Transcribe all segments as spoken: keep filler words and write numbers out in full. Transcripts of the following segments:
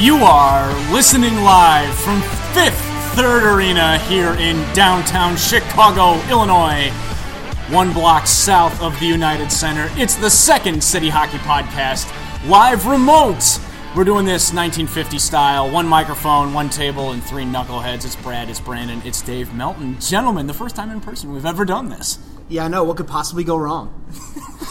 You are listening live from Fifth Third Arena here in downtown Chicago, Illinois, one block south of the United Center. It's the Second City Hockey Podcast, live remote. We're doing this nineteen fifty style, one microphone, one table, and three knuckleheads. It's Brad, it's Brandon, it's Dave Melton. Gentlemen, the first time in person we've ever done this. Yeah, I know. What could possibly go wrong?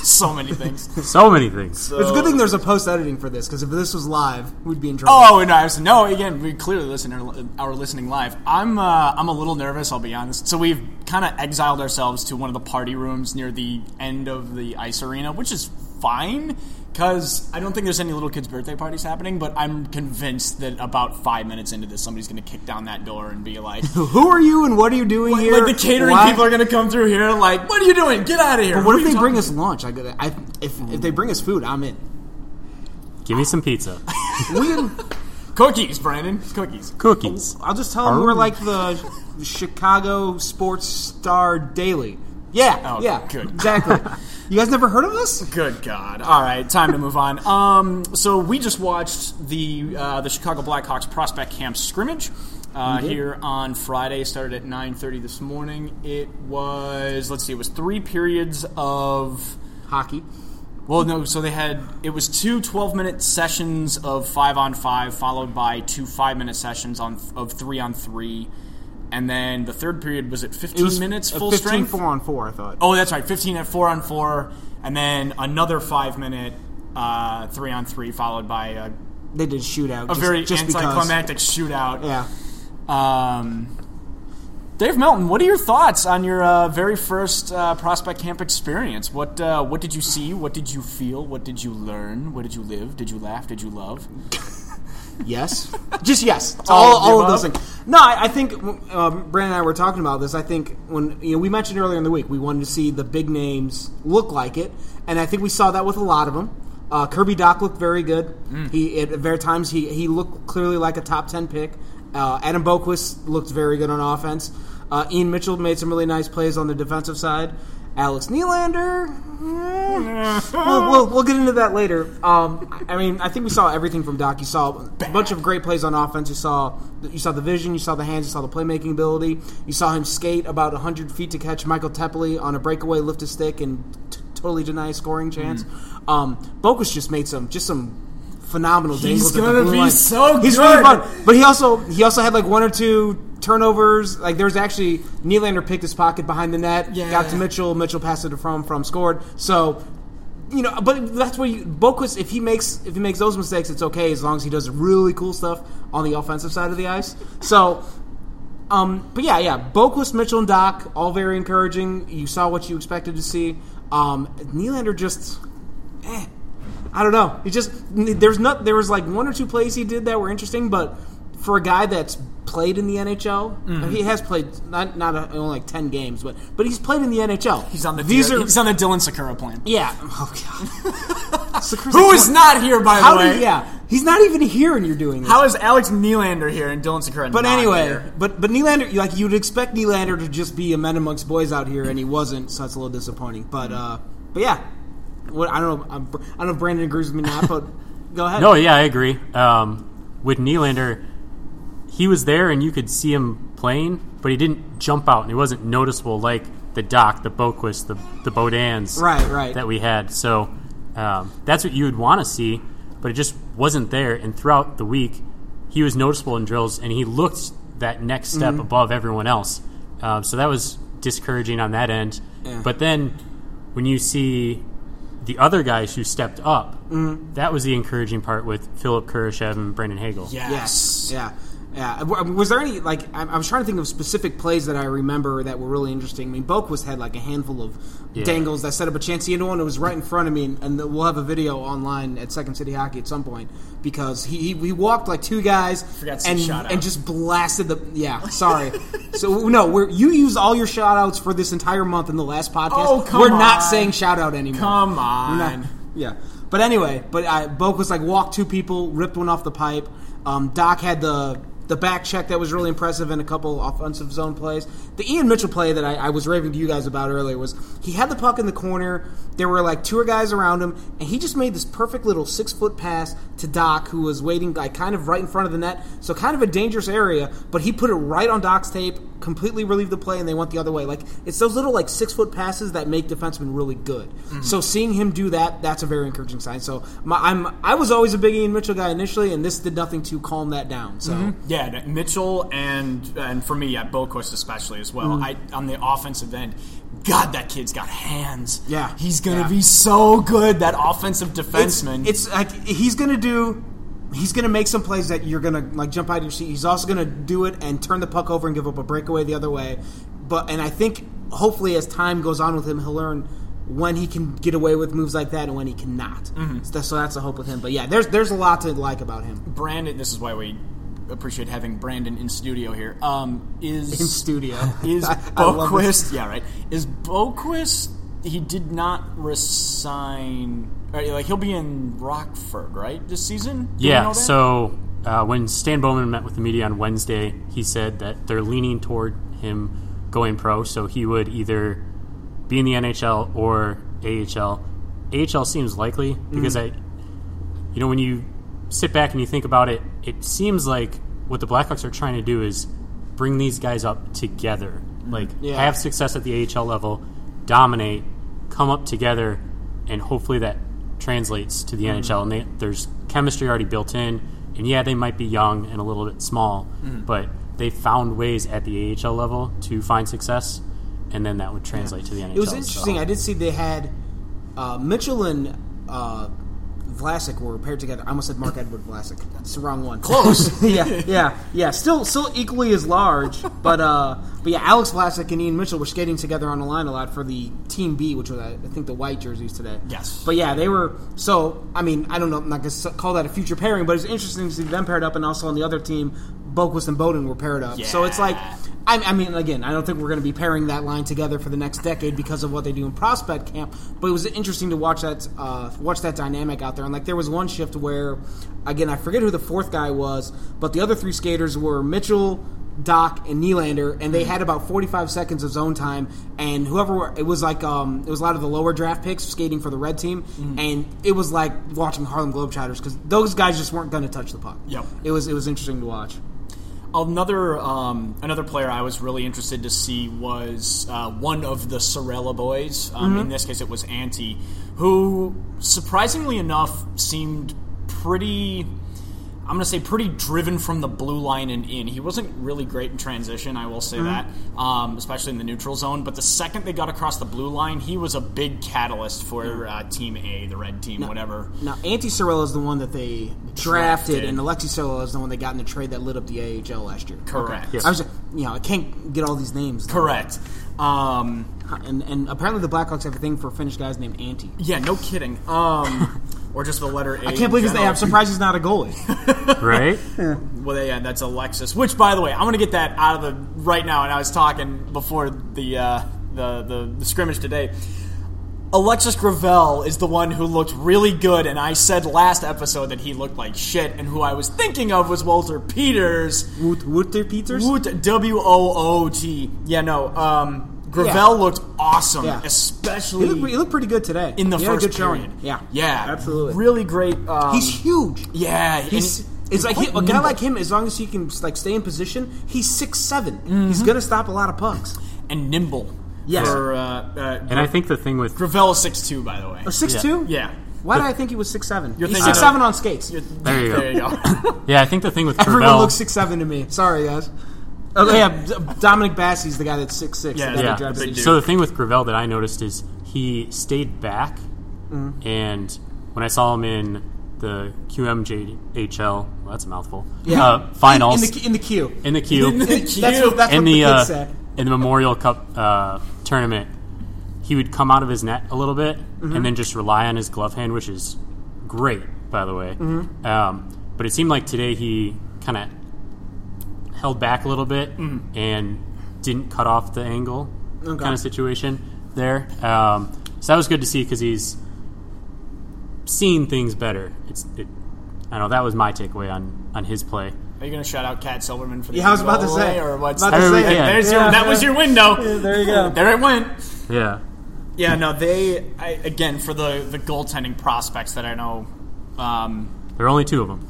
So many things. So many things. So, it's a good thing there's a post-editing for this, because if this was live, we'd be in trouble. Oh, no. No, again, we clearly listen are listening live. I'm uh, I'm a little nervous, I'll be honest. So we've kind of exiled ourselves to one of the party rooms near the end of the ice arena, which is fine, because I don't think there's any little kids' birthday parties happening, but I'm convinced that about five minutes into this, somebody's going to kick down that door and be like, who are you and what are you doing like, here? Like, the catering Why? people are going to come through here like, what are you doing? Get out of here. But what, what if they bring us lunch? I, I if, mm. if they bring us food, I'm in. Give me some pizza. we Cookies, Brandon. Cookies. Cookies. I'll just tell them we're like the Chicago Sports Star Daily. Yeah, oh, yeah, good. Exactly. You guys never heard of us? Good God. All right, time to move on. Um, so we just watched the uh, the Chicago Blackhawks prospect camp scrimmage uh, here on Friday. Started at nine thirty this morning. It was, let's see, it was three periods of hockey. Well, no, so they had, it was two twelve-minute sessions of five on five, followed by two five-minute sessions on of three on three. And then the third period was at fifteen was minutes full fifteen strength. fifteen four on four, I thought. Oh, that's right. fifteen at four on four. And then another five-minute uh, three on three followed by a... They did shootout. A just, very just anticlimactic because. shootout. Yeah. Um, Dave Melton, what are your thoughts on your uh, very first uh, prospect camp experience? What uh, What did you see? What did you feel? What did you learn? What did you live? Did you laugh? Did you love? Yes. Just yes. All, all of those things. No, I, I think um, Brandon and I were talking about this. I think when you know we mentioned earlier in the week, we wanted to see the big names look like it, and I think we saw that with a lot of them. Uh, Kirby Dach looked very good. Mm. He at various times he, he looked clearly like a top ten pick. Uh, Adam Boqvist looked very good on offense. Uh, Ian Mitchell made some really nice plays on the defensive side. Alex Nylander. Yeah. We'll, we'll, we'll get into that later. Um, I mean, I think we saw everything from Doc. You saw a bunch of great plays on offense. You saw you saw the vision. You saw the hands. You saw the playmaking ability. You saw him skate about one hundred feet to catch Michal Teplý on a breakaway, lift a stick, and t- totally deny a scoring chance. Mm. Um, Boqvist just made some just some phenomenal dangles. He's going to be line. so good. He's really fun. But he also, he also had like one or two turnovers. Like, there was actually Nylander picked his pocket behind the net, yeah. got to Mitchell, Mitchell passed it to Fromm, Fromm scored. So, you know, but that's where you, Boqvist, if he makes if he makes those mistakes, it's okay as long as he does really cool stuff on the offensive side of the ice. So, um, but yeah, yeah, Boqvist, Mitchell, and Doc, all very encouraging. You saw what you expected to see. Um, Nylander just, eh, I don't know. He just, there's not, there was like one or two plays he did that were interesting, but for a guy that's played in the N H L, mm-hmm. he has played not not a, only like ten games, but but he's played in the N H L. He's on the These are, he's on the Dylan Sakura plan. Yeah. Oh God. Who is not here, by How the way? Do, yeah, he's not even here, and you're doing this. How is Alex Nylander here and Dylan Sakura? But not anyway, here? but but Nylander, like you'd expect Nylander to just be a man amongst boys out here, and he wasn't, so that's a little disappointing. But uh, but yeah, what I don't know, I'm, I don't know if Brandon agrees with me now, but go ahead. No, yeah, I agree. Um, with Nylander, he was there and you could see him playing, but he didn't jump out and it wasn't noticeable like the Doc, the Boqvist, the the Beaudins right, right. that we had. So um, that's what you would want to see, but it just wasn't there. And throughout the week, he was noticeable in drills and he looked that next step mm-hmm. above everyone else. Um, so that was discouraging on that end. Yeah. But then when you see the other guys who stepped up, mm-hmm. that was the encouraging part with Philipp Kurashev and Brandon Hagel. Yes. yes. Yeah. Yeah, was there any, like, I was trying to think of specific plays that I remember that were really interesting. I mean, Boqvist had, like, a handful of yeah. dangles that set up a chance. He had one that was right in front of me, and, and we'll have a video online at Second City Hockey at some point, because he, he walked, like, two guys and, and just blasted the, yeah, sorry. so, no, we're, you used all your shout-outs for this entire month in the last podcast. Oh, come we're on. not saying shout-out anymore. Come on. Not, yeah. But anyway, but I, Boqvist, like, walked two people, ripped one off the pipe. Um, Doc had the... the back check that was really impressive and a couple offensive zone plays. The Ian Mitchell play that I, I was raving to you guys about earlier was he had the puck in the corner. There were like two guys around him, and he just made this perfect little six-foot pass to Dach, who was waiting like kind of right in front of the net, so kind of a dangerous area, but he put it right on Dach's tape, completely relieved the play, and they went the other way. Like, it's those little like six-foot passes that make defensemen really good. Mm-hmm. So seeing him do that, that's a very encouraging sign. So my, I'm, I was always a big Ian Mitchell guy initially, and this did nothing to calm that down. So mm-hmm. Yeah, Mitchell and and for me, yeah, Boqvist especially as well. Mm-hmm. I on the offensive end, God, that kid's got hands. Yeah. He's going to yeah. be so good, that offensive defenseman. It's, it's like he's going to do – he's going to make some plays that you're going to, like, jump out of your seat. He's also going to do it and turn the puck over and give up a breakaway the other way. But And I think hopefully as time goes on with him, he'll learn when he can get away with moves like that and when he cannot. Mm-hmm. So, so that's the hope with him. But, yeah, there's there's a lot to like about him. Brandon – this is why we – appreciate having Brandon in studio here. Um, is in studio is Boqvist? Yeah, right. Is Boqvist? He did not resign. Like he'll be in Rockford, right, this season. Do yeah. You know so uh, when Stan Bowman met with the media on Wednesday, he said that they're leaning toward him going pro. So he would either be in the N H L or A H L. A H L seems likely because mm. I, you know, when you sit back and you think about it, it seems like what the Blackhawks are trying to do is bring these guys up together. Like, yeah. have success at the A H L level, dominate, come up together, and hopefully that translates to the mm-hmm. N H L. And they, there's chemistry already built in. And, yeah, they might be young and a little bit small, mm-hmm. but they found ways at the A H L level to find success, and then that would translate yeah. to the N H L. It was interesting. So, I did see they had uh, Mitchell and uh, – Vlasic were paired together. I almost said Mark Edward Vlasic. That's the wrong one. Close. yeah, yeah, yeah. Still, still equally as large, but uh, but yeah, Alex Vlasic and Ian Mitchell were skating together on the line a lot for the Team B, which was I think the white jerseys today. Yes. But yeah, they were. So I mean, I don't know. I'm not gonna call that a future pairing, but it's interesting to see them paired up, and also on the other team, Boqvist and Beaudin were paired up. Yeah. So it's like, I, I mean, again, I don't think we're going to be pairing that line together for the next decade because of what they do in prospect camp. But it was interesting to watch that uh, watch that dynamic out there. And like, there was one shift where, again, I forget who the fourth guy was, but the other three skaters were Mitchell, Dach, and Nylander, and they had about forty-five seconds of zone time, and whoever it was, like um, it was a lot of the lower draft picks skating for the red team, mm. and it was like watching Harlem Globetrotters because those guys just weren't going to touch the puck. Yep, it was it was interesting to watch. Another um, another player I was really interested to see was uh, one of the Saarela boys. Um, mm-hmm. In this case, it was Antti, who surprisingly enough seemed pretty. I'm going to say pretty driven from the blue line and in. He wasn't really great in transition, I will say mm-hmm. that, um, especially in the neutral zone. But the second they got across the blue line, he was a big catalyst for mm-hmm. uh, Team A, the red team, now, whatever. Now, Antti Saarela is the one that they drafted, drafted. and Aleksi Saarela is the one they got in the trade that lit up the A H L last year. Correct. Okay. Yes. I was like, you know, I can't get all these names. Though. Correct. Um, and, and apparently the Blackhawks have a thing for Finnish guys named Antti. Yeah, no kidding. Um... Or just the letter A. I can't believe they have. I'm surprised he's not a goalie. Right? Yeah. Well, yeah, that's Alexis. Which, by the way, I'm going to get that out of the right now. And I was talking before the uh, the, the the scrimmage today. Alexis Gravel is the one who looked really good, and I said last episode that he looked like shit, and who I was thinking of was Wouter Peeters. Wouter Peeters? Wouter, W O O T. Yeah, no, um... Gravel yeah. looked awesome, yeah. especially... He looked, he looked pretty good today. In the he first good period. Showing. Yeah. Yeah. Absolutely. Really great... Um, he's huge. Yeah. He's, it's like he, a guy like him, as long as he can like stay in position, he's six seven. Mm-hmm. He's going to stop a lot of pucks. And nimble. Yes. For, uh, uh, and I think the thing with... Gravel is six two, by the way. Oh, six two? Yeah. yeah. Why the, did I think he was six seven? He's six seven on skates. There you go. There you go. Yeah, I think the thing with Gravel... Everyone looks six seven to me. Sorry, guys. Okay, yeah, Dominic Basse is the guy that's six six. Yeah, the guy yeah. The so the thing with Gravel that I noticed is he stayed back, mm-hmm. and when I saw him in the Q M J H L, well, that's a mouthful, yeah. uh, finals. In, in the queue. In the queue. In the queue. That's what, that's in, what the, the kids uh, say. In the Memorial Cup uh, tournament, he would come out of his net a little bit mm-hmm. and then just rely on his glove hand, which is great, by the way. Mm-hmm. Um, but it seemed like today he kind of held back a little bit mm. and didn't cut off the angle okay. kind of situation there. Um, so that was good to see because he's seen things better. It's, it, I don't know, that was my takeaway on, on his play. Are you going to shout out Cat Silverman for the yeah, I was about to say. Or what's about to say There's yeah, your, that yeah. was your window. Yeah, there you go. There it went. Yeah. Yeah, no, they, I, again, for the, the goaltending prospects that I know. Um, there are only two of them.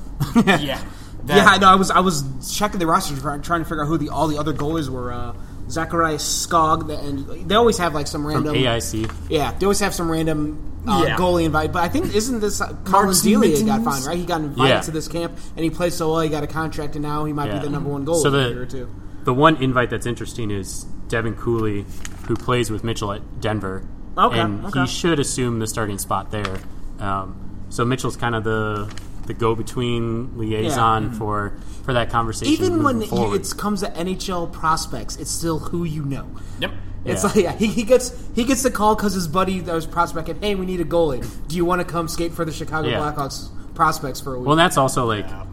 yeah. Yeah, I know. Yeah, I was I was checking the roster trying to figure out who the all the other goalies were. Uh, Zachariah Skog, and they always have like some random. From A I C. Yeah, they always have some random uh, yeah. goalie invite. But I think, isn't this uh, Colin Delia got fined, right? He got invited yeah. to this camp, and he played so well, he got a contract, and now he might yeah. be the number one goalie. So the, or two. the one invite that's interesting is Devin Cooley, who plays with Mitchell at Denver. Okay, and okay. he should assume the starting spot there. Um, so Mitchell's kind of the the go-between liaison yeah. mm-hmm. for, for that conversation. Even when you, it comes to N H L prospects, it's still who you know. Yep. It's yeah. like yeah, he, he gets he gets the call because his buddy that was prospecting, hey, we need a goalie. Do you want to come skate for the Chicago yeah. Blackhawks prospects for a week? Well, and that's also like yeah.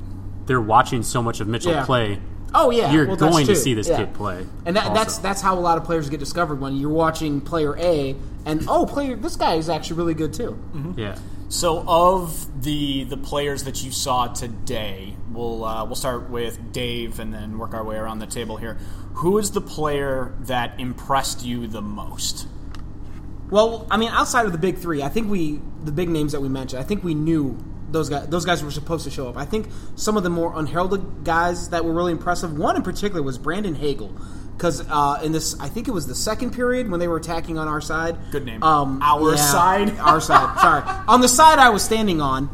they're watching so much of Mitchell yeah. play. Oh, yeah. You're well, going to see this yeah. kid play. And that, that's that's how a lot of players get discovered when you're watching player A and, oh, player this guy is actually really good too. Mm-hmm. Yeah. So of the the players that you saw today, we'll, uh, we'll start with Dave and then work our way around the table here. Who is the player that impressed you the most? Well, I mean, outside of the big three, I think we – the big names that we mentioned, I think we knew – Those guys, those guys were supposed to show up. I think some of the more unheralded guys that were really impressive, one in particular was Brandon Hagel. Because uh, in this, I think it was the second period when they were attacking on our side. Good name. Um, our yeah, side? Our side, sorry. On the side I was standing on.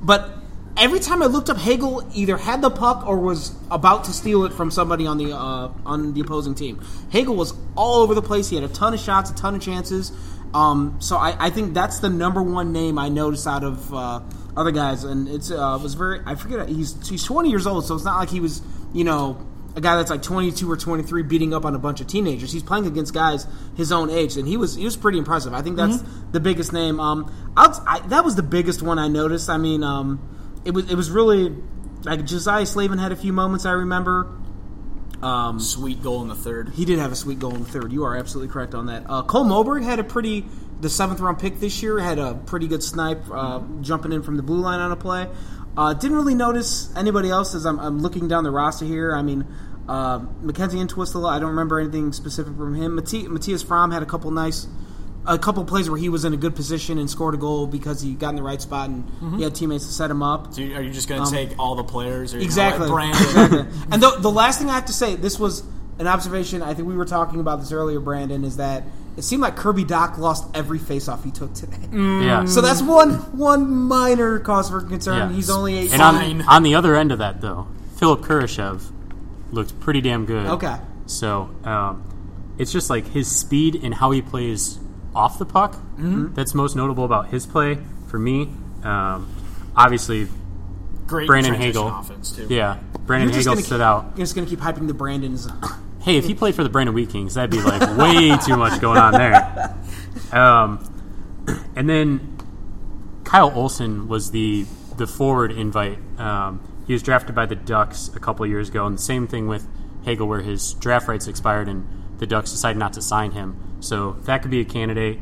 But every time I looked up, Hagel either had the puck or was about to steal it from somebody on the, uh, on the opposing team. Hagel was all over the place. He had a ton of shots, a ton of chances. Um, so I, I think that's the number one name I noticed out of uh, other guys, and it's uh, was very. I forget he's he's twenty years old, so it's not like he was you know a guy that's like twenty-two or twenty-three beating up on a bunch of teenagers. He's playing against guys his own age, and he was he was pretty impressive. I think that's mm-hmm. the biggest name. Um, I, that was the biggest one I noticed. I mean, um, it was it was really like Josiah Slavin had a few moments I remember. Um, sweet goal in the third. He did have a sweet goal in the third. You are absolutely correct on that. Uh, Cole Moberg had a pretty, the seventh round pick this year, had a pretty good snipe uh, jumping in from the blue line on a play. Uh, didn't really notice anybody else as I'm, I'm looking down the roster here. I mean, uh, Mackenzie Entwistle, I don't remember anything specific from him. Matthias, Matthias Fromm had a couple nice, a couple plays where he was in a good position and scored a goal because he got in the right spot and mm-hmm. he had teammates to set him up. So are you just going to um, take all the players? Or exactly. Like Brandon? And the, the last thing I have to say, this was an observation. I think we were talking about this earlier, Brandon, is that it seemed like Kirby Dach lost every faceoff he took today. Mm. Yeah. So that's one one minor cause for concern. Yeah. He's only eighteen. And on, on the other end of that, though, Philipp Kurashev looked pretty damn good. Okay. So um, it's just like his speed and how he plays off the puck. Mm-hmm. That's most notable about his play for me. Um, obviously, great Brandon Hagel. Offense too. Yeah, Brandon Hagel stood keep, out. You're just going to keep hyping the Brandons up. Hey, if he played for the Brandon Wheat Kings, that'd be like way too much going on there. Um, and then Kyle Olsen was the the forward invite. Um, he was drafted by the Ducks a couple years ago, and the same thing with Hagel, where his draft rights expired and the Ducks decided not to sign him. So that could be a candidate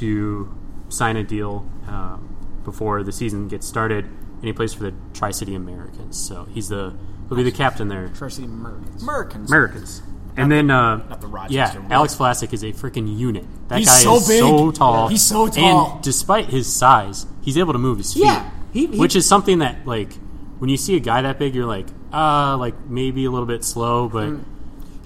to sign a deal um, before the season gets started. And he plays for the Tri-City Americans. So he's the he'll be the captain there. Tri-City Americans. Americans. Americans. And not then, the, uh, not the Rochester yeah, Alex Vlasic is a freaking unit. That he's guy so is big. so tall. Yeah, he's so tall. And despite his size, he's able to move his feet. Yeah, he, he, which is something that, like, when you see a guy that big, you're like, ah, uh, like maybe a little bit slow, but. Mm.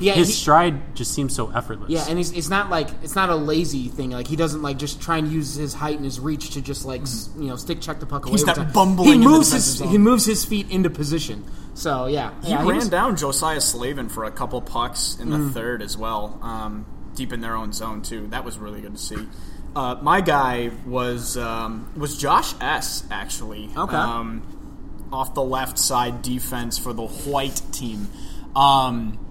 Yeah, his he, stride just seems so effortless. Yeah, and it's, it's not like it's not a lazy thing. Like he doesn't like just try and use his height and his reach to just like mm-hmm. you know stick check the puck away. He's not bumbling. He moves his he moves his feet into position. So yeah, he yeah, ran he was, down Josiah Slavin for a couple pucks in the mm-hmm. third as well, um, deep in their own zone too. That was really good to see. Uh, my guy was um, was Josh Ess actually. Okay, um, off the left side defense for the white team. Um,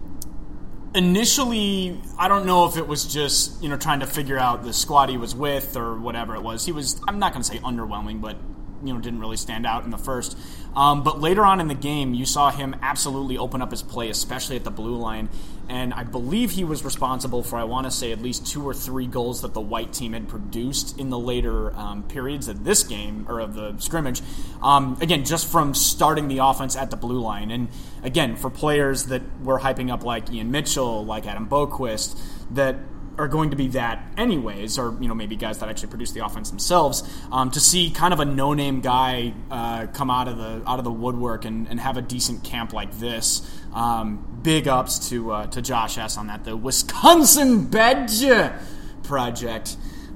Initially, I don't know if it was just, you know, trying to figure out the squad he was with or whatever it was. He was, I'm not going to say underwhelming, but, you know, didn't really stand out in the first. Um, but later on in the game, you saw him absolutely open up his play, especially at the blue line. and I believe he was responsible for, I want to say, at least two or three goals that the white team had produced in the later um, periods of this game, or of the scrimmage, um, again, just from starting the offense at the blue line. And again, for players that we're hyping up like Ian Mitchell, like Adam Boqvist, that are going to be that anyways, or, you know, maybe guys that actually produce the offense themselves, um, to see kind of a no-name guy uh, come out of the out of the woodwork and, and have a decent camp like this. Um, big ups to uh, to Josh Ess on that, the Wisconsin Badger project,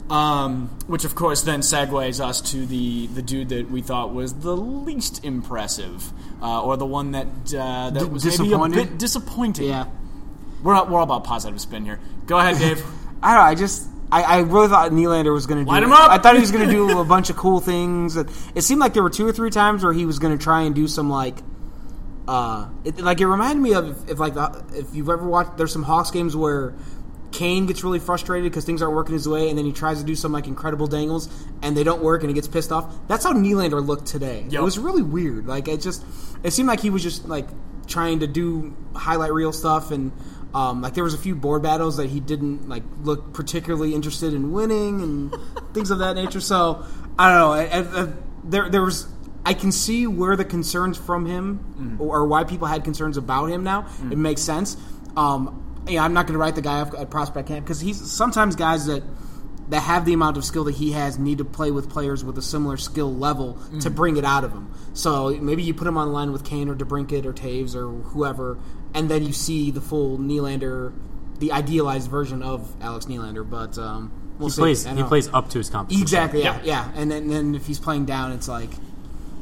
um, which of course then segues us to the the dude that we thought was the least impressive, uh, or the one that uh, that D- was maybe a bit disappointing. Yeah. We're not, we're all about positive spin here. Go ahead, Dave. I don't know. I just I, I really thought Nylander was going to do. Light him up. I thought he was going to do a bunch of cool things. It seemed like there were two or three times where he was going to try and do some like, uh, it, like it reminded me of if, if like the, if you've ever watched, there's some Hawks games where Kane gets really frustrated because things aren't working his way, and then he tries to do some like incredible dangles and they don't work, and he gets pissed off. That's how Nylander looked today. Yep. It was really weird. Like it just it seemed like he was just like trying to do highlight reel stuff and. Um, like there was a few board battles that he didn't like look particularly interested in winning and things of that nature. So I don't know. I, I, I, there, there was. I can see where the concerns from him mm. or, or why people had concerns about him. Now mm. it makes sense. Um, yeah, I'm not going to write the guy off at prospect camp because he's sometimes guys that that have the amount of skill that he has need to play with players with a similar skill level mm. to bring it out of him. So maybe you put him on line with Kane or DeBrincat or Taves or whoever. And then you see the full Nylander, the idealized version of Alex Nylander, but um, we'll he see. Plays, he plays up to his competition. Exactly, yeah, yeah. yeah. And then, then if he's playing down, it's like,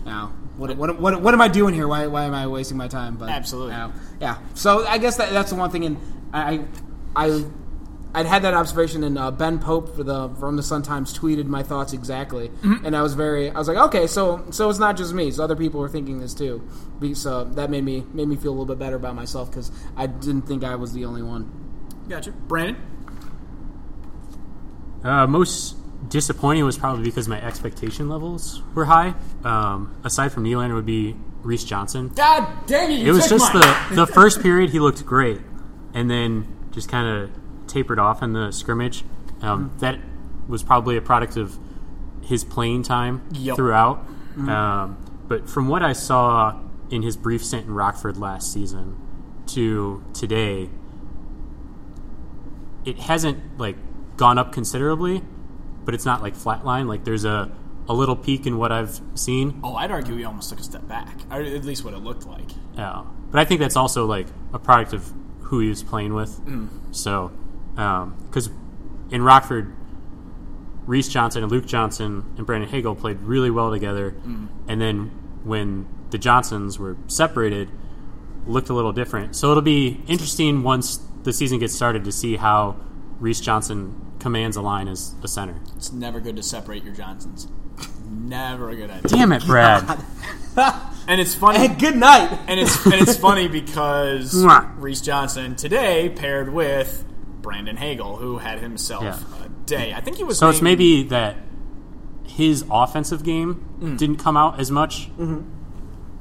no, what, what, what, what am I doing here? Why, why am I wasting my time? But absolutely, no. yeah. So I guess that, that's the one thing. And I, I, I'd had that observation, and uh, Ben Pope for the from the Sun Times tweeted my thoughts exactly, mm-hmm. and I was very, I was like, okay, so so it's not just me. So other people are thinking this too. So that made me made me feel a little bit better about myself because I didn't think I was the only one. Gotcha, Brandon. Uh, most disappointing was probably because my expectation levels were high. Um, aside from Nylander, would be Reese Johnson. God dang it! You it was just mine. the the first period he looked great, and then just kind of tapered off in the scrimmage. Um, mm-hmm. That was probably a product of his playing time yep. throughout. Mm-hmm. Um, but from what I saw in his brief stint in Rockford last season to today, it hasn't like gone up considerably, but it's not like flatline. Like there's a, a little peak in what I've seen. Oh, I'd argue he almost took a step back, or at least what it looked like. Yeah, but I think that's also like a product of who he was playing with. Mm. So. Because um, in Rockford, Reese Johnson and Luke Johnson and Brandon Hagel played really well together. Mm. And then when the Johnsons were separated, looked a little different. So it'll be interesting once the season gets started to see how Reese Johnson commands a line as a center. It's never good to separate your Johnsons. Never a good idea. Damn it, Brad. And it's funny. And good night. And it's, and it's funny because Reese Johnson today paired with Brandon Hagel, who had himself yeah. a day. I think he was. So named... it's maybe that his offensive game mm. didn't come out as much, mm-hmm.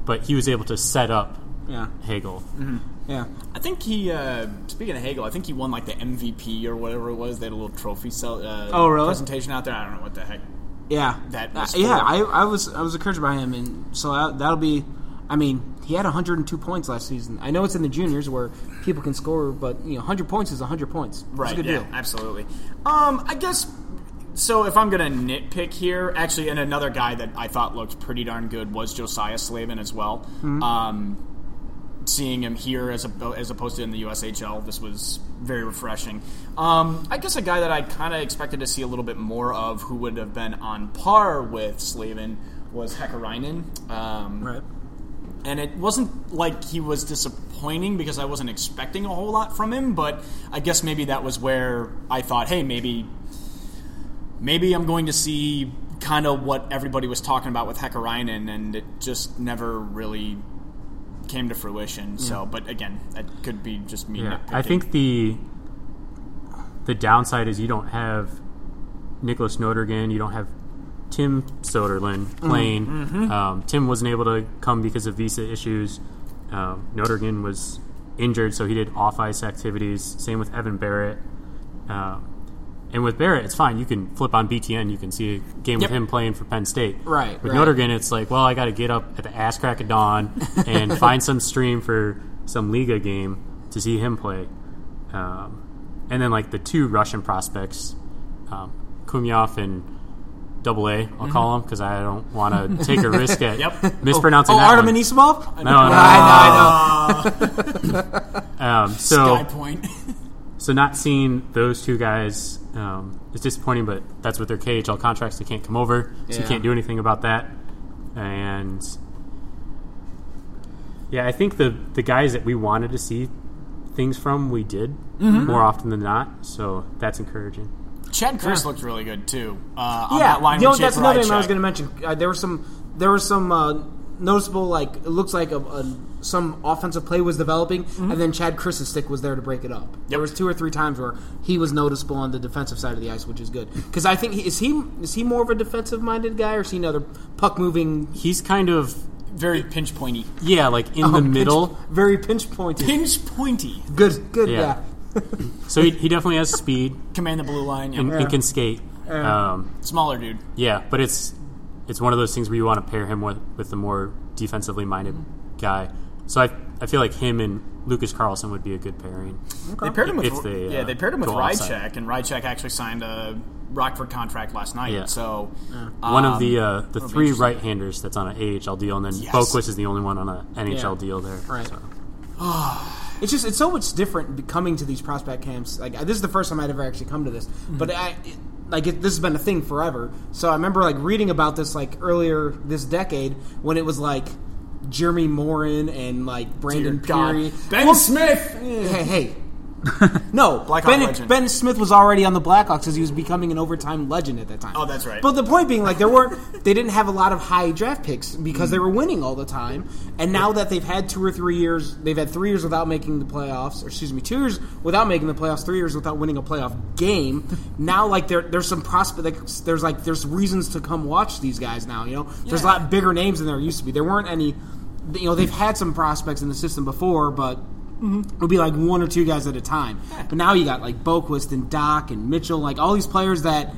but he was able to set up yeah. Hagel. Mm-hmm. Yeah, I think he. Uh, speaking of Hagel, I think he won like the M V P or whatever it was. They had a little trophy cel- uh, oh, really? presentation out there. I don't know what the heck. Yeah, that. Was uh, yeah, I, I was I was encouraged by him, and so I, that'll be. I mean, he had one hundred two points last season. I know it's in the juniors where people can score, but you know, one hundred points is one hundred points. That's right, a good yeah, deal. Absolutely. Um, I guess, so if I'm going to nitpick here, actually, and another guy that I thought looked pretty darn good was Josiah Slavin as well. Mm-hmm. Um, seeing him here as, a, as opposed to in the U S H L, this was very refreshing. Um, I guess a guy that I kind of expected to see a little bit more of who would have been on par with Slavin was Hakkarainen. Um, right. And it wasn't like he was disappointing because I wasn't expecting a whole lot from him, but I guess maybe that was where I thought, hey, maybe maybe I'm going to see kind of what everybody was talking about with Hakkarainen, and it just never really came to fruition. Yeah. So, but again, that could be just me. Yeah. I think the the downside is you don't have Nicholas Nordegren, you don't have Tim Soderlund playing. Mm-hmm. Um, Tim wasn't able to come because of visa issues. Um, Nordegren was injured, so he did off-ice activities. Same with Evan Barrett. Uh, and with Barrett, it's fine. You can flip on B T N. You can see a game yep. with him playing for Penn State. Right. With right. Notergan, it's like, well, I got to get up at the ass crack of dawn and find some stream for some Liga game to see him play. Um, and then, like, the two Russian prospects, um, Kumyov and Double A, I'll mm-hmm. call him, because I don't want to take a risk at yep. mispronouncing oh, oh, that Artem one. Anisimov? No, no, no. I know. I know. um, so, Sky point. So not seeing those two guys um, is disappointing, but that's with their K H L contracts. They can't come over, so yeah. you can't do anything about that. And, yeah, I think the, the guys that we wanted to see things from, we did mm-hmm. more often than not, so that's encouraging. Chad Krys yeah. looked really good too. Uh, on yeah, that line you know, that's another thing I was going to mention. Uh, there were some, there were some uh, noticeable, like it looks like a, a, some offensive play was developing, mm-hmm. and then Chad Krys' stick was there to break it up. Yep. There was two or three times where he was noticeable on the defensive side of the ice, which is good because I think he, is he is he more of a defensive minded guy, or is he another puck moving? He's kind of very pinch pointy. Yeah, like in oh, the pinch, middle, very pinch pointy. Pinch pointy. Good, good, yeah. yeah. So he, he definitely has speed, command the blue line, yeah. and, and can skate. Yeah. Um, Smaller dude, yeah, but it's it's one of those things where you want to pair him with with the more defensively minded mm-hmm. guy. So I I feel like him and Lucas Carlson would be a good pairing. Okay. They paired him with if they, uh, yeah, they paired him with Rychel, and Rychel actually signed a Rockford contract last night. Yeah. So yeah. Um, one of the uh, the three right-handers that's on an A H L deal, and then yes. Boqvist is the only one on an N H L yeah. deal there. Right. So. It's just it's so much different coming to these prospect camps. Like this is the first time I'd ever actually come to this, mm-hmm. but I it, like it, this has been a thing forever. So I remember like reading about this like earlier this decade when it was like Jeremy Morin and like Brandon Peary, Ben well, Smith. Hey, hey, no, Blackhawks. Ben, Ben Smith was already on the Blackhawks as he was becoming an overtime legend at that time. Oh, that's right. But the point being, like there weren't they didn't have a lot of high draft picks because mm-hmm. they were winning all the time. And now that they've had two or three years, they've had three years without making the playoffs, or excuse me, two years without making the playoffs, three years without winning a playoff game. Now, like there, there's some prospect, there's like there's reasons to come watch these guys now. You know, yeah. there's a lot bigger names than there used to be. There weren't any. You know, they've had some prospects in the system before, but. Mm-hmm. It would be like one or two guys at a time. Yeah. But now you got like Boqvist and Dach and Mitchell, like all these players that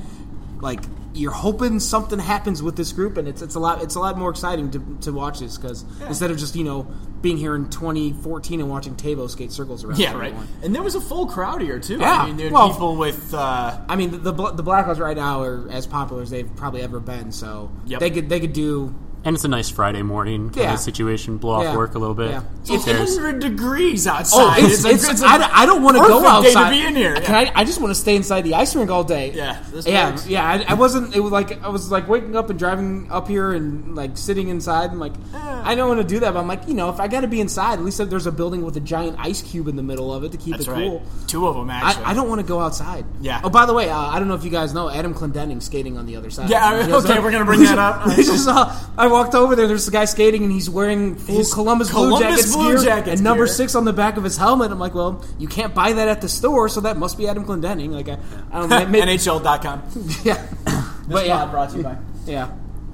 like you're hoping something happens with this group, and it's it's a lot it's a lot more exciting to to watch this because yeah. instead of just you know being here in twenty fourteen and watching Tavo skate circles around. Yeah, everyone. Right. And there was a full crowd here too. Yeah. I mean, there well, people with. Uh, I mean, the the Blackhawks right now are as popular as they've probably ever been. So yep. they could they could do. And it's a nice Friday morning kind yeah. of situation. Blow off yeah. work a little bit. Yeah. It's one hundred degrees outside. Oh, it's, it's, it's, I, I don't want to go outside. Day to be in here. Yeah. Can I, I just want to stay inside the ice rink all day. Yeah, this yeah, yeah. I, I wasn't. It was like I was like waking up and driving up here and like sitting inside and like yeah. I don't want to do that. But I'm like, you know, if I got to be inside, at least if there's a building with a giant ice cube in the middle of it to keep That's it right. cool. Two of them actually. I, I don't want to go outside. Yeah. Oh, by the way, uh, I don't know if you guys know Adam Clendening skating on the other side. Yeah. I mean, okay, we're gonna bring that up. I just saw. I walked over there. There's a guy skating, and he's wearing full his Columbus, Columbus Blue Jackets, Blue Jackets, gear, Jackets and number gear. six on the back of his helmet. I'm like, well, you can't buy that at the store, so that must be Adam Clendening. Like, I, I don't know, made, N H L dot com. Yeah, this but yeah, brought to you by yeah,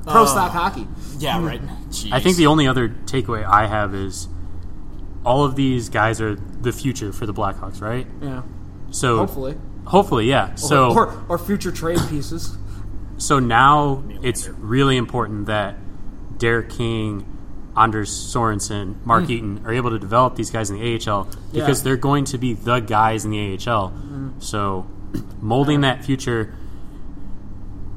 Pro uh, Stock Hockey. Yeah, right. Jeez. I think the only other takeaway I have is all of these guys are the future for the Blackhawks, right? Yeah. So hopefully, hopefully, yeah. So or, or future trade pieces. So now it's really important that. Derek King, Anders Sorensen, Mark mm. Eaton are able to develop these guys in the A H L because yeah. they're going to be the guys in the A H L. Mm. So molding that future,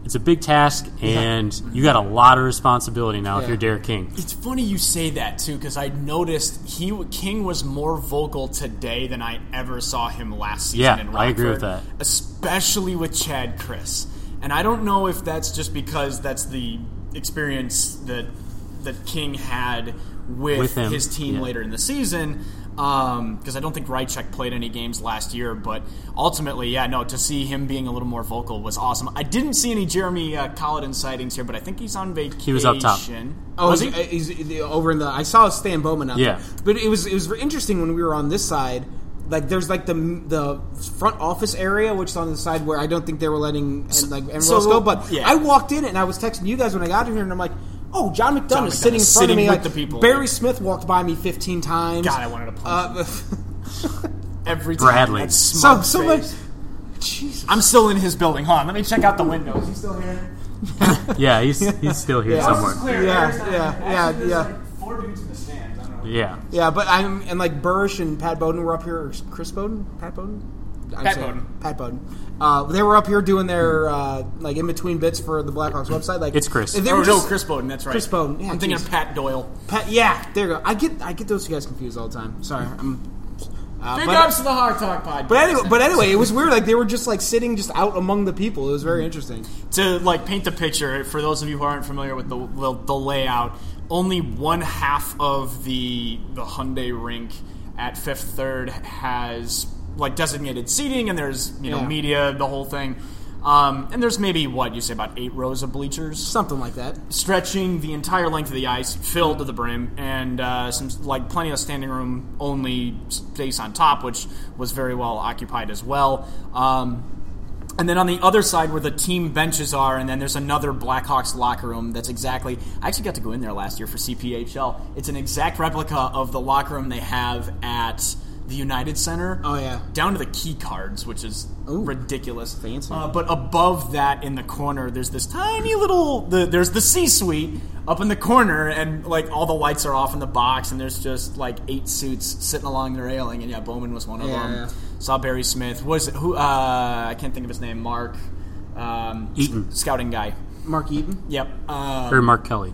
it's a big task, and yeah. you got a lot of responsibility now yeah. if you're Derek King. It's funny you say that, too, because I noticed he King was more vocal today than I ever saw him last season yeah, in Rockford. Yeah, I agree with that. Especially with Chad Krys. And I don't know if that's just because that's the – experience that that King had with, with his team yeah. later in the season because um, I don't think Rychek played any games last year, but ultimately, yeah, no, to see him being a little more vocal was awesome. I didn't see any Jeremy uh, Colladin sightings here, but I think he's on vacation. He was up top. Oh, was he? He's, he's over in the. I saw Stan Bowman out yeah. there, but it was it was interesting when we were on this side. Like there's like the the front office area, which is on the side where I don't think they were letting and like everyone else go. But yeah. I walked in and I was texting you guys when I got in here, and I'm like, Oh, John McDonough John is sitting in front of me. Like the people. Barry Smith walked by me fifteen times. God, I wanted to punch uh, every time. Bradley. So, so much. Jesus. I'm still in his building. Hold on, let me check out the window. Is he still here? yeah, he's he's still here yeah, somewhere. Clear, yeah, yeah, yeah, Actually, yeah. Like four dudes in the stands. I don't know. Yeah, yeah, but I'm and like Bursch and Pat Beaudin were up here. Or Chris Beaudin, Pat Beaudin, I'm Pat Beaudin, Pat Beaudin. Uh, they were up here doing their uh, like in between bits for the Blackhawks website. Like it's Chris. They were oh, just, no, Chris Beaudin. That's right. Chris Beaudin. Yeah, I'm geez. thinking of Pat Doyle. Pat. Yeah, there you go. I get I get those two guys confused all the time. Sorry, I'm. Uh, Big ups to the Hard Talk Podcast. But anyway, but anyway, it was weird. Like they were just like sitting just out among the people. It was very interesting. To like paint the picture for those of you who aren't familiar with the the, the layout, only one half of the the Hyundai rink at Fifth Third has like designated seating, and there's you know yeah. media, the whole thing. Um, and there's maybe, what, you say about eight rows of bleachers? Something like that. Stretching the entire length of the ice, filled to the brim, and uh, some like plenty of standing room, only space on top, which was very well occupied as well. Um, and then on the other side where the team benches are, and then there's another Blackhawks locker room that's exactly... I actually got to go in there last year for C P H L. It's an exact replica of the locker room they have at... the United Center. Oh, yeah. Down to the key cards, which is Ooh, ridiculous. Fancy. Uh, but above that in the corner, there's this tiny little... The, there's the C-suite up in the corner, and, like, all the lights are off in the box, and there's just, like, eight suits sitting along the railing, and, yeah, Bowman was one of yeah, them. Yeah. Saw Barry Smith. Was it who? Uh, I can't think of his name. Mark... Um, Eaton. Scouting guy. Mark Eaton? Yep. Uh, or Mark Kelly.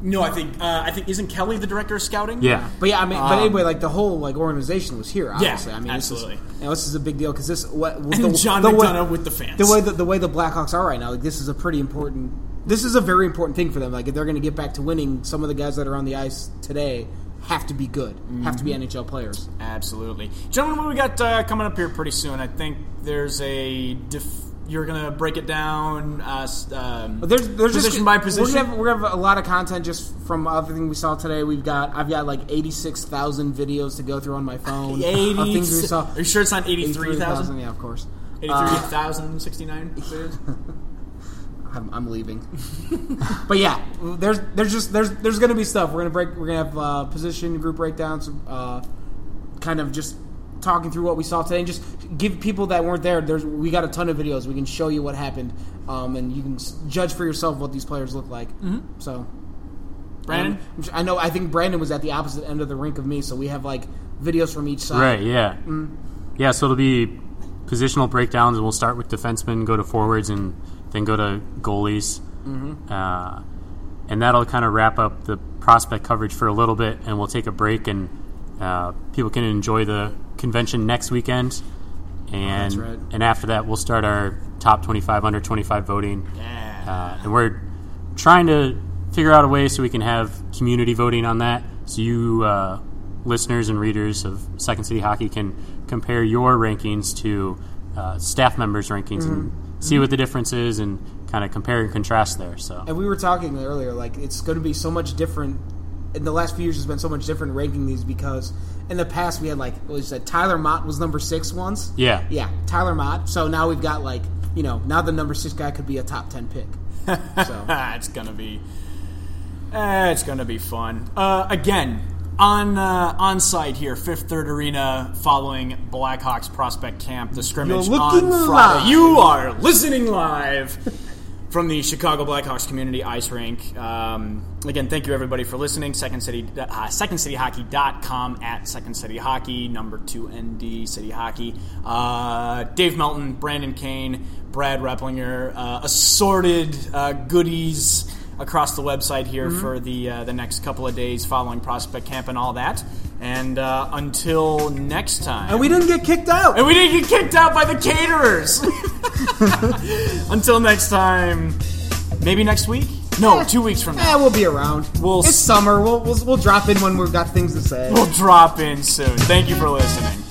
No, I think uh, I think isn't Kelly the director of scouting? Yeah, but yeah, I mean, um, but anyway, like the whole like organization was here. Obviously, yeah, I mean, absolutely. This is, you know, this is a big deal because this what with and the, John the McDonough way, with the fans. The way the, the way the Blackhawks are right now, like this is a pretty important. This is a very important thing for them. Like if they're going to get back to winning, some of the guys that are on the ice today have to be good, mm-hmm. have to be N H L players. Absolutely, gentlemen. What we got uh, coming up here pretty soon? I think there's a. Def- You're going to break it down uh, um, there's, there's position just, by position? We're going to have, we're gonna have a lot of content just from everything we saw today. We've got I've got like eighty-six thousand videos to go through on my phone. eighty, of things we saw. Are you sure it's not eighty-three thousand? eighty-three, yeah, of course. eighty-three thousand sixty-nine uh, videos? I'm, I'm leaving. But yeah, there's there's just there's there's going to be stuff. We're going to break we're going to have uh, position group breakdowns uh, kind of just talking through what we saw today and just give people that weren't there. There's we got a ton of videos. We can show you what happened, um, and you can judge for yourself what these players look like. Mm-hmm. So, Brandon, and I know I think Brandon was at the opposite end of the rink of me, so we have like videos from each side. Right? Yeah. Mm-hmm. Yeah. So it'll be positional breakdowns, and we'll start with defensemen, go to forwards, and then go to goalies, mm-hmm. uh, and that'll kind of wrap up the prospect coverage for a little bit, and we'll take a break, and uh, people can enjoy the convention next weekend, and oh, right. and after that we'll start our top twenty-five under twenty-five voting. Yeah. Uh, and we're trying to figure out a way so we can have community voting on that, so you uh, listeners and readers of Second City Hockey can compare your rankings to uh, staff members' rankings, mm-hmm. and see mm-hmm. what the difference is, and kind of compare and contrast there. So, and we were talking earlier, like it's going to be so much different. In the last few years, has been so much different ranking these because in the past we had like what you said, Tyler Mott was number six once. Yeah, yeah, Tyler Mott. So now we've got like you know now the number six guy could be a top ten pick. So it's gonna be, eh, it's gonna be fun. Uh, again on uh, on site here, Fifth Third Arena, following Blackhawks prospect camp, the scrimmage on Friday. Live. You are listening live. From the Chicago Blackhawks Community Ice Rink. Um, again, thank you, everybody, for listening. Second City, uh, second city hockey dot com at Second City Hockey, number two N D, City Hockey. Uh, Dave Melton, Brandon Kane, Brad Replinger, uh, assorted uh, goodies across the website here mm-hmm. for the uh, the next couple of days following Prospect Camp and all that. And uh, until next time. And we didn't get kicked out. And we didn't get kicked out by the caterers. Until next time. Maybe next week? No, eh, two weeks from now. Yeah, we'll be around. We'll it's s- summer. We'll, we'll we'll drop in when we've got things to say. We'll drop in soon. Thank you for listening.